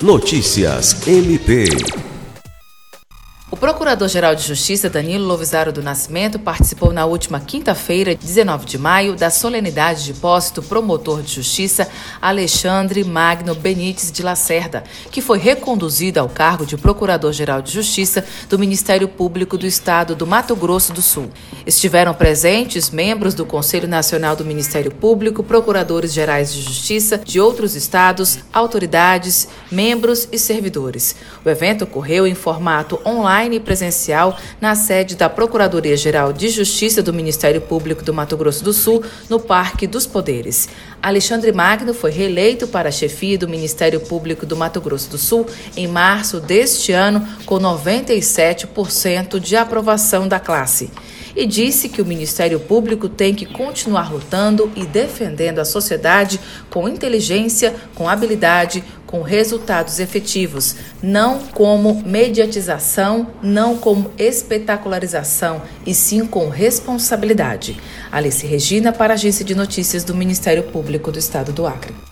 Notícias MP. O Procurador-Geral de Justiça, Danilo Lovisaro do Nascimento, participou na última quinta-feira, 19 de maio, da solenidade de posse do promotor de justiça Alexandre Magno Benítez de Lacerda, que foi reconduzido ao cargo de Procurador-Geral de Justiça do Ministério Público do Estado do Mato Grosso do Sul. Estiveram presentes membros do Conselho Nacional do Ministério Público, procuradores-gerais de justiça de outros estados, autoridades, membros e servidores. O evento ocorreu em formato online e presencial na sede da Procuradoria-Geral de Justiça do Ministério Público do Mato Grosso do Sul, no Parque dos Poderes. Alexandre Magno foi reeleito para a chefia do Ministério Público do Mato Grosso do Sul em março deste ano, com 97% de aprovação da classe. E disse que o Ministério Público tem que continuar lutando e defendendo a sociedade com inteligência, com habilidade, com resultados efetivos, não como mediatização, não como espetacularização, e sim com responsabilidade. Alice Regina, para a Agência de Notícias do Ministério Público do Estado do Acre.